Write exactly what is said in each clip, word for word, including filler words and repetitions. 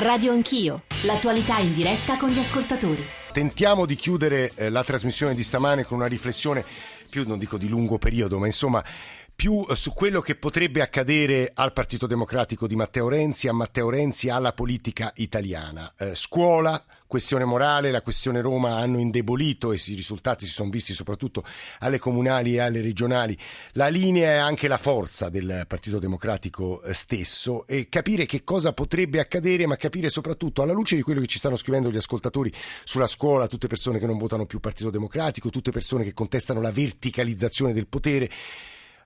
Radio Anch'io, l'attualità in diretta con gli ascoltatori. Tentiamo di chiudere eh, la trasmissione di stamane con una riflessione più, non dico di lungo periodo, ma insomma più su quello che potrebbe accadere al Partito Democratico di Matteo Renzi, a Matteo Renzi, alla politica italiana. Eh, scuola, questione morale, la questione Roma hanno indebolito, e i risultati si sono visti soprattutto alle comunali e alle regionali. La linea è anche la forza del Partito Democratico stesso, e capire che cosa potrebbe accadere, ma capire soprattutto, alla luce di quello che ci stanno scrivendo gli ascoltatori sulla scuola, tutte persone che non votano più Partito Democratico, tutte persone che contestano la verticalizzazione del potere,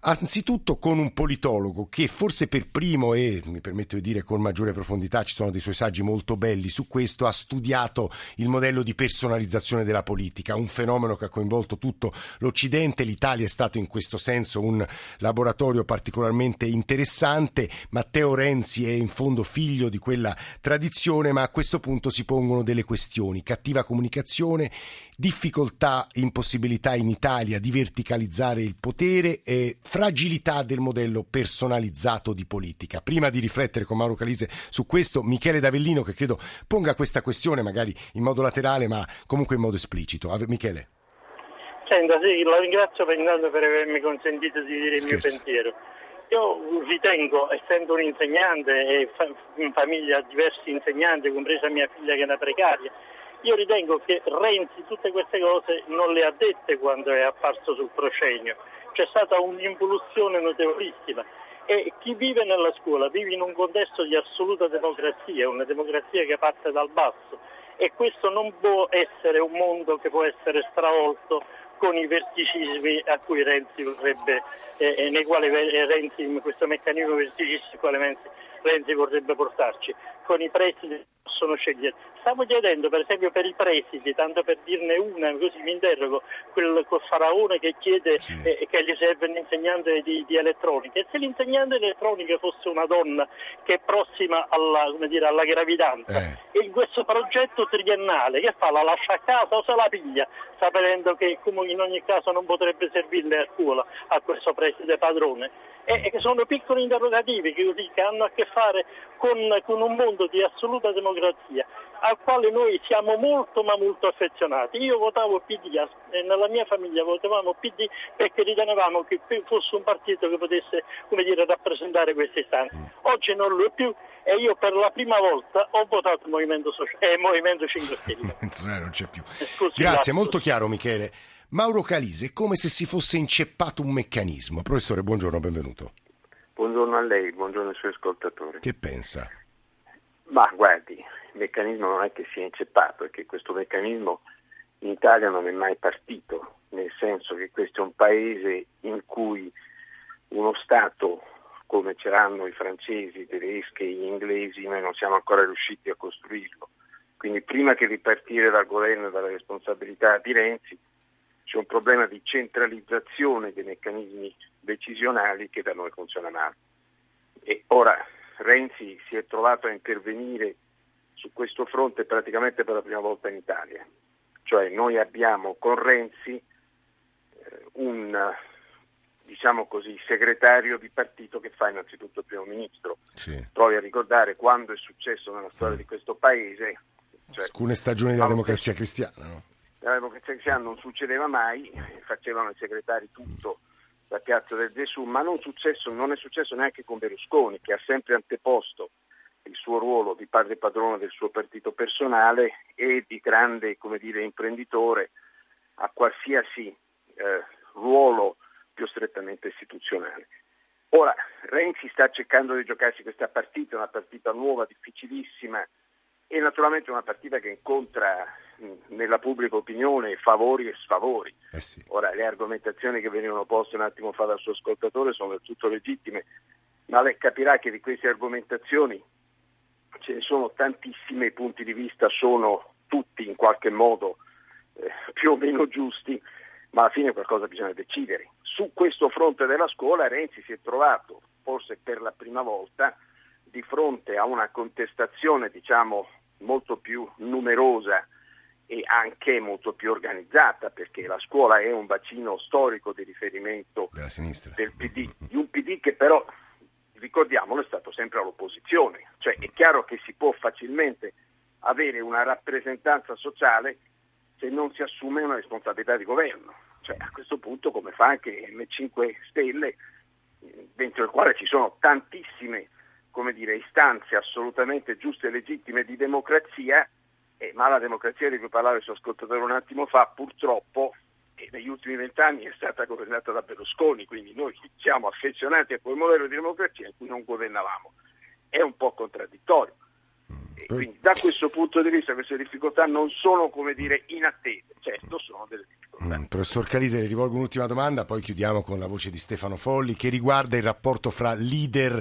anzitutto con un politologo che forse per primo, e mi permetto di dire con maggiore profondità, ci sono dei suoi saggi molto belli su questo, ha studiato il modello di personalizzazione della politica, un fenomeno che ha coinvolto tutto l'Occidente. L'Italia è stato in questo senso un laboratorio particolarmente interessante. Matteo Renzi è in fondo figlio di quella tradizione, ma a questo punto si pongono delle questioni: cattiva comunicazione, difficoltà, impossibilità in Italia di verticalizzare il potere e fragilità del modello personalizzato di politica. Prima di riflettere con Mauro Calise su questo, Michele D'Avellino, che credo ponga questa questione magari in modo laterale ma comunque in modo esplicito. Michele. Senta, sì, la ringrazio per avermi consentito di dire Scherzo. Il mio pensiero. Io ritengo, essendo un insegnante e in famiglia diversi insegnanti, compresa mia figlia che è una precaria, io ritengo che Renzi tutte queste cose non le ha dette quando è apparso sul proscenio. C'è stata un'involuzione notevolissima, e chi vive nella scuola vive in un contesto di assoluta democrazia, una democrazia che parte dal basso, e questo non può essere un mondo che può essere stravolto con i verticismi a cui Renzi vorrebbe, eh, nei quali Renzi, questo meccanismo verticista quale Renzi vorrebbe portarci, con i presidi sono scegliere. Stavo chiedendo per esempio per i presidi, tanto per dirne una, così mi interrogo, quel col faraone che chiede sì. eh, che gli serve un insegnante di, di elettronica, e se l'insegnante di elettronica fosse una donna che è prossima alla, come dire, alla gravidanza, eh. in questo progetto triennale che fa? La lascia a casa o se la piglia, sapendo che come in ogni caso non potrebbe servirle a scuola a questo preside padrone? E che sono piccoli interrogativi che, così, che hanno a che fare con, con un mondo di assoluta democrazia al quale noi siamo molto ma molto affezionati. Io votavo P D, e nella mia famiglia votavamo P D perché ritenevamo che fosse un partito che potesse, come dire, rappresentare queste istanze. Oggi non lo è più, e io per la prima volta ho votato Movimento, Socia- eh, Movimento cinque Stelle. Non c'è più. Scusi, grazie, grazie, molto chiaro Michele. Mauro Calise, è come se si fosse inceppato un meccanismo. Professore, buongiorno, benvenuto. Buongiorno a lei, buongiorno ai suoi ascoltatori. Che pensa? Ma guardi, il meccanismo non è che sia inceppato, è che questo meccanismo in Italia non è mai partito, nel senso che questo è un paese in cui uno Stato, come ce l'hanno i francesi, i tedeschi, gli inglesi, noi non siamo ancora riusciti a costruirlo. Quindi prima che ripartire dal governo e dalla responsabilità di Renzi, c'è un problema di centralizzazione dei meccanismi decisionali che da noi funziona male. E ora Renzi si è trovato a intervenire su questo fronte praticamente per la prima volta in Italia. Cioè noi abbiamo con Renzi eh, un, diciamo così, segretario di partito che fa innanzitutto il primo ministro. Sì. Provi a ricordare quando è successo nella storia mm. di questo paese. Cioè, alcune stagioni della democrazia cristiana, no? La democrazia cristiana non succedeva mai, facevano i segretari tutto da Piazza del Gesù, ma non, successo, non è successo neanche con Berlusconi, che ha sempre anteposto il suo ruolo di padre padrone del suo partito personale e di grande, come dire, imprenditore a qualsiasi eh, ruolo più strettamente istituzionale. Ora Renzi sta cercando di giocarsi questa partita, una partita nuova, difficilissima, e naturalmente una partita che incontra nella pubblica opinione favori e sfavori. Eh sì. Ora, le argomentazioni che venivano poste un attimo fa dal suo ascoltatore sono del tutto legittime, ma lei capirà che di queste argomentazioni ce ne sono tantissime, i punti di vista sono tutti in qualche modo eh, più o meno giusti, ma alla fine qualcosa bisogna decidere. Su questo fronte della scuola Renzi si è trovato, forse per la prima volta, di fronte a una contestazione, diciamo, molto più numerosa e anche molto più organizzata, perché la scuola è un bacino storico di riferimento della sinistra, del P D, di un P D che però ricordiamolo, è stato sempre all'opposizione, cioè è chiaro che si può facilmente avere una rappresentanza sociale se non si assume una responsabilità di governo, cioè a questo punto come fa anche il cinque Stelle, dentro il quale ci sono tantissime, come dire, istanze assolutamente giuste e legittime di democrazia, eh, ma la democrazia di cui parlava il suo ascoltatore un attimo fa, purtroppo eh, negli ultimi vent'anni è stata governata da Berlusconi, quindi noi siamo affezionati a quel modello di democrazia in cui non governavamo, è un po' contraddittorio. Quindi da questo punto di vista queste difficoltà non sono, come dire, inattese, certo sono delle difficoltà. Mm, professor Calise, le rivolgo un'ultima domanda, poi chiudiamo con la voce di Stefano Folli, che riguarda il rapporto fra leader,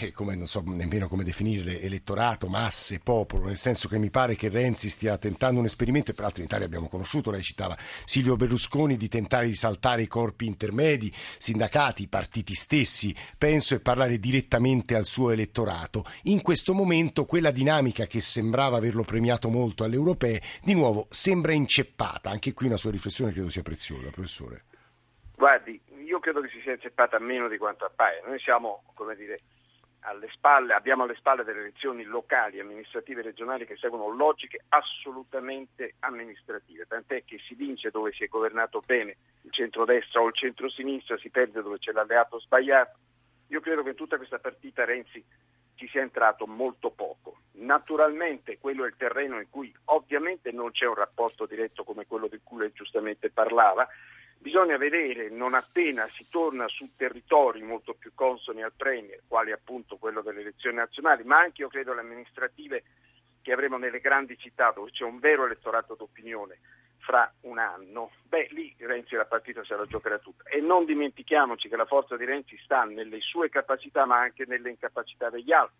eh, come, non so nemmeno come definire, elettorato, masse, popolo, nel senso che mi pare che Renzi stia tentando un esperimento, e peraltro in Italia abbiamo conosciuto, lei citava Silvio Berlusconi, di tentare di saltare i corpi intermedi, sindacati, partiti stessi, penso, e parlare direttamente al suo elettorato. In questo momento quella dinamica che sembrava averlo premiato molto alle europee, di nuovo sembra inceppata. Anche qui una sua riflessione credo sia preziosa, professore. Guardi, io credo che si sia inceppata meno di quanto appaia. Noi siamo, come dire, alle spalle, abbiamo alle spalle delle elezioni locali, amministrative e regionali che seguono logiche assolutamente amministrative, tant'è che si vince dove si è governato bene il centrodestra o il centrosinistra, si perde dove c'è l'alleato sbagliato. Io credo che in tutta questa partita Renzi ci sia entrato molto poco. Naturalmente quello è il terreno in cui ovviamente non c'è un rapporto diretto come quello di cui lei giustamente parlava. Bisogna vedere, non appena si torna su territori molto più consoni al Premier, quali appunto quello delle elezioni nazionali, ma anche io credo le amministrative che avremo nelle grandi città dove c'è un vero elettorato d'opinione fra un anno, beh lì Renzi la partita se la giocherà tutta. E non dimentichiamoci che la forza di Renzi sta nelle sue capacità ma anche nelle incapacità degli altri.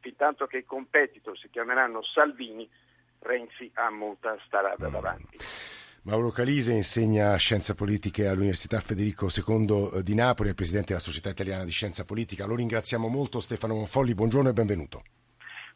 Fintanto che i competitor si chiameranno Salvini, Renzi ha molta strada davanti. Mauro Calise insegna scienze politiche all'Università Federico secondo di Napoli, è presidente della Società Italiana di Scienza Politica. Lo ringraziamo molto. Stefano Folli, buongiorno e benvenuto.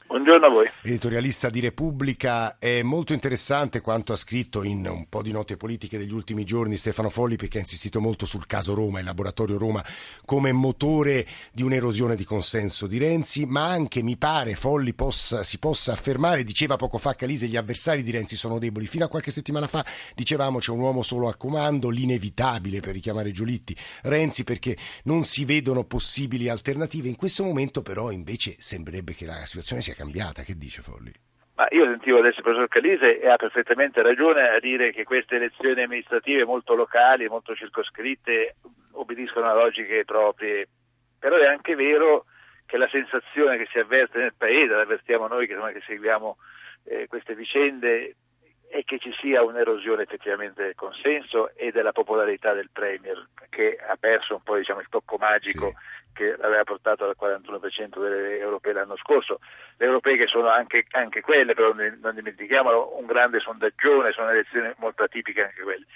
Buongiorno a voi. Editorialista di Repubblica, è molto interessante quanto ha scritto in un po' di note politiche degli ultimi giorni Stefano Folli, perché ha insistito molto sul caso Roma, il laboratorio Roma come motore di un'erosione di consenso di Renzi, ma anche mi pare Folli possa, si possa affermare, diceva poco fa Calise, gli avversari di Renzi sono deboli, fino a qualche settimana fa dicevamo c'è un uomo solo a comando, l'inevitabile per richiamare Giolitti, Renzi, perché non si vedono possibili alternative. In questo momento però invece sembrerebbe che la situazione sia cambiata. Che dice Folli? Ma io sentivo adesso il professor Calise e ha perfettamente ragione a dire che queste elezioni amministrative molto locali, molto circoscritte, obbediscono a logiche proprie, però è anche vero che la sensazione che si avverte nel paese, la avvertiamo noi che, insomma, che seguiamo eh, queste vicende, è che ci sia un'erosione effettivamente del consenso e della popolarità del Premier, che ha perso un po', diciamo, il tocco magico, sì, che l'aveva portato al quarantuno per cento delle europee l'anno scorso. Le europee che sono anche, anche quelle, però non dimentichiamolo, un grande sondaggione, sono elezioni molto atipiche anche quelle.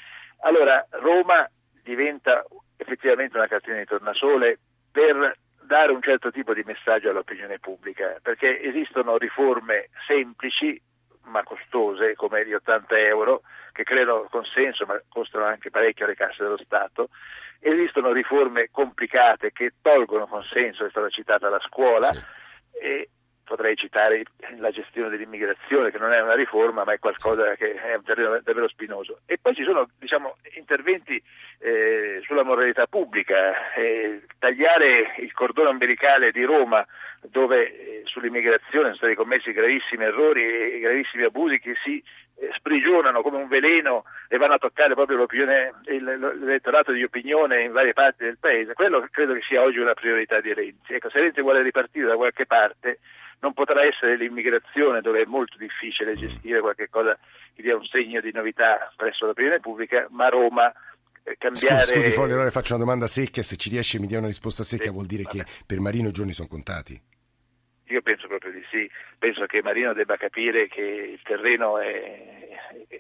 Allora Roma diventa effettivamente una cartina di tornasole per dare un certo tipo di messaggio all'opinione pubblica, perché esistono riforme semplici ma costose, come gli ottanta euro, che creano consenso ma costano anche parecchio alle casse dello Stato. Esistono riforme complicate che tolgono consenso, è stata citata la scuola, sì, e potrei citare la gestione dell'immigrazione, che non è una riforma ma è qualcosa che è un terreno davvero spinoso. E poi ci sono, diciamo, interventi eh, sulla moralità pubblica, eh, tagliare il cordone ombelicale di Roma, dove eh, sull'immigrazione sono stati commessi gravissimi errori e gravissimi abusi che si eh, sprigionano come un veleno e vanno a toccare proprio l'opinione, il, l'elettorato di opinione in varie parti del paese. Quello credo che sia oggi una priorità di Renzi. Ecco, se Renzi vuole ripartire da qualche parte non potrà essere l'immigrazione, dove è molto difficile gestire qualche cosa che dia un segno di novità presso l'opinione pubblica, ma Roma cambiare... Scusi, scusi Folli, allora faccio una domanda secca, se ci riesce mi dia una risposta secca, sì, vuol dire vabbè, che per Marino i giorni sono contati? Io penso proprio di sì, penso che Marino debba capire che il terreno è,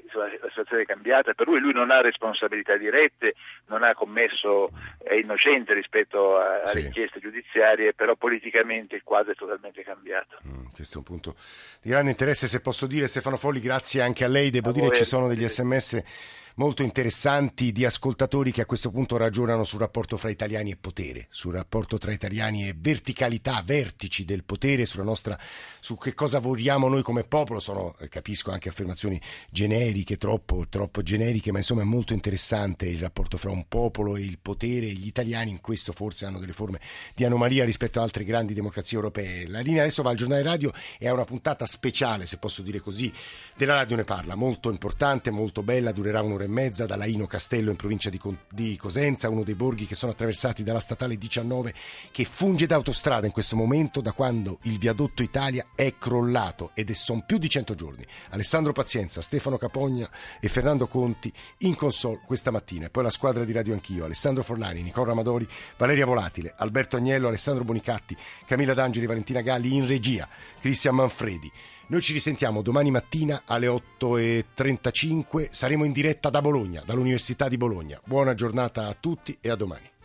insomma, la situazione è cambiata, per lui lui non ha responsabilità dirette, non ha commesso, è innocente rispetto a, sì, alle inchieste giudiziarie, però politicamente il quadro è totalmente cambiato. Mm, questo è un punto di grande interesse, se posso dire. Stefano Folli, grazie anche a lei, devo a dire voi, ci sono degli sms molto interessanti di ascoltatori che a questo punto ragionano sul rapporto fra italiani e potere, sul rapporto tra italiani e verticalità, vertici del potere, sulla nostra, su che cosa vogliamo noi come popolo. Sono, capisco, anche affermazioni generiche, troppo, troppo generiche, ma insomma è molto interessante il rapporto fra un popolo e il potere. Gli italiani in questo forse hanno delle forme di anomalia rispetto ad altre grandi democrazie europee. La linea adesso va al giornale radio e ha una puntata speciale, se posso dire così, della Radio Ne Parla, molto importante, molto bella, durerà un'ora e mezza, da Laino Castello in provincia di, Con- di Cosenza, uno dei borghi che sono attraversati dalla statale diciannove che funge da autostrada in questo momento da quando il viadotto Italia è crollato, ed sono più di cento giorni. Alessandro Pazienza, Stefano Capogna e Fernando Conti in console questa mattina, e poi la squadra di Radio Anch'io, Alessandro Forlani, Nicola Amadori, Valeria Volatile, Alberto Agnello, Alessandro Bonicatti, Camilla D'Angeli, Valentina Galli, in regia Cristian Manfredi. Noi ci risentiamo domani mattina alle otto e trentacinque, saremo in diretta da Bologna, dall'Università di Bologna. Buona giornata a tutti e a domani.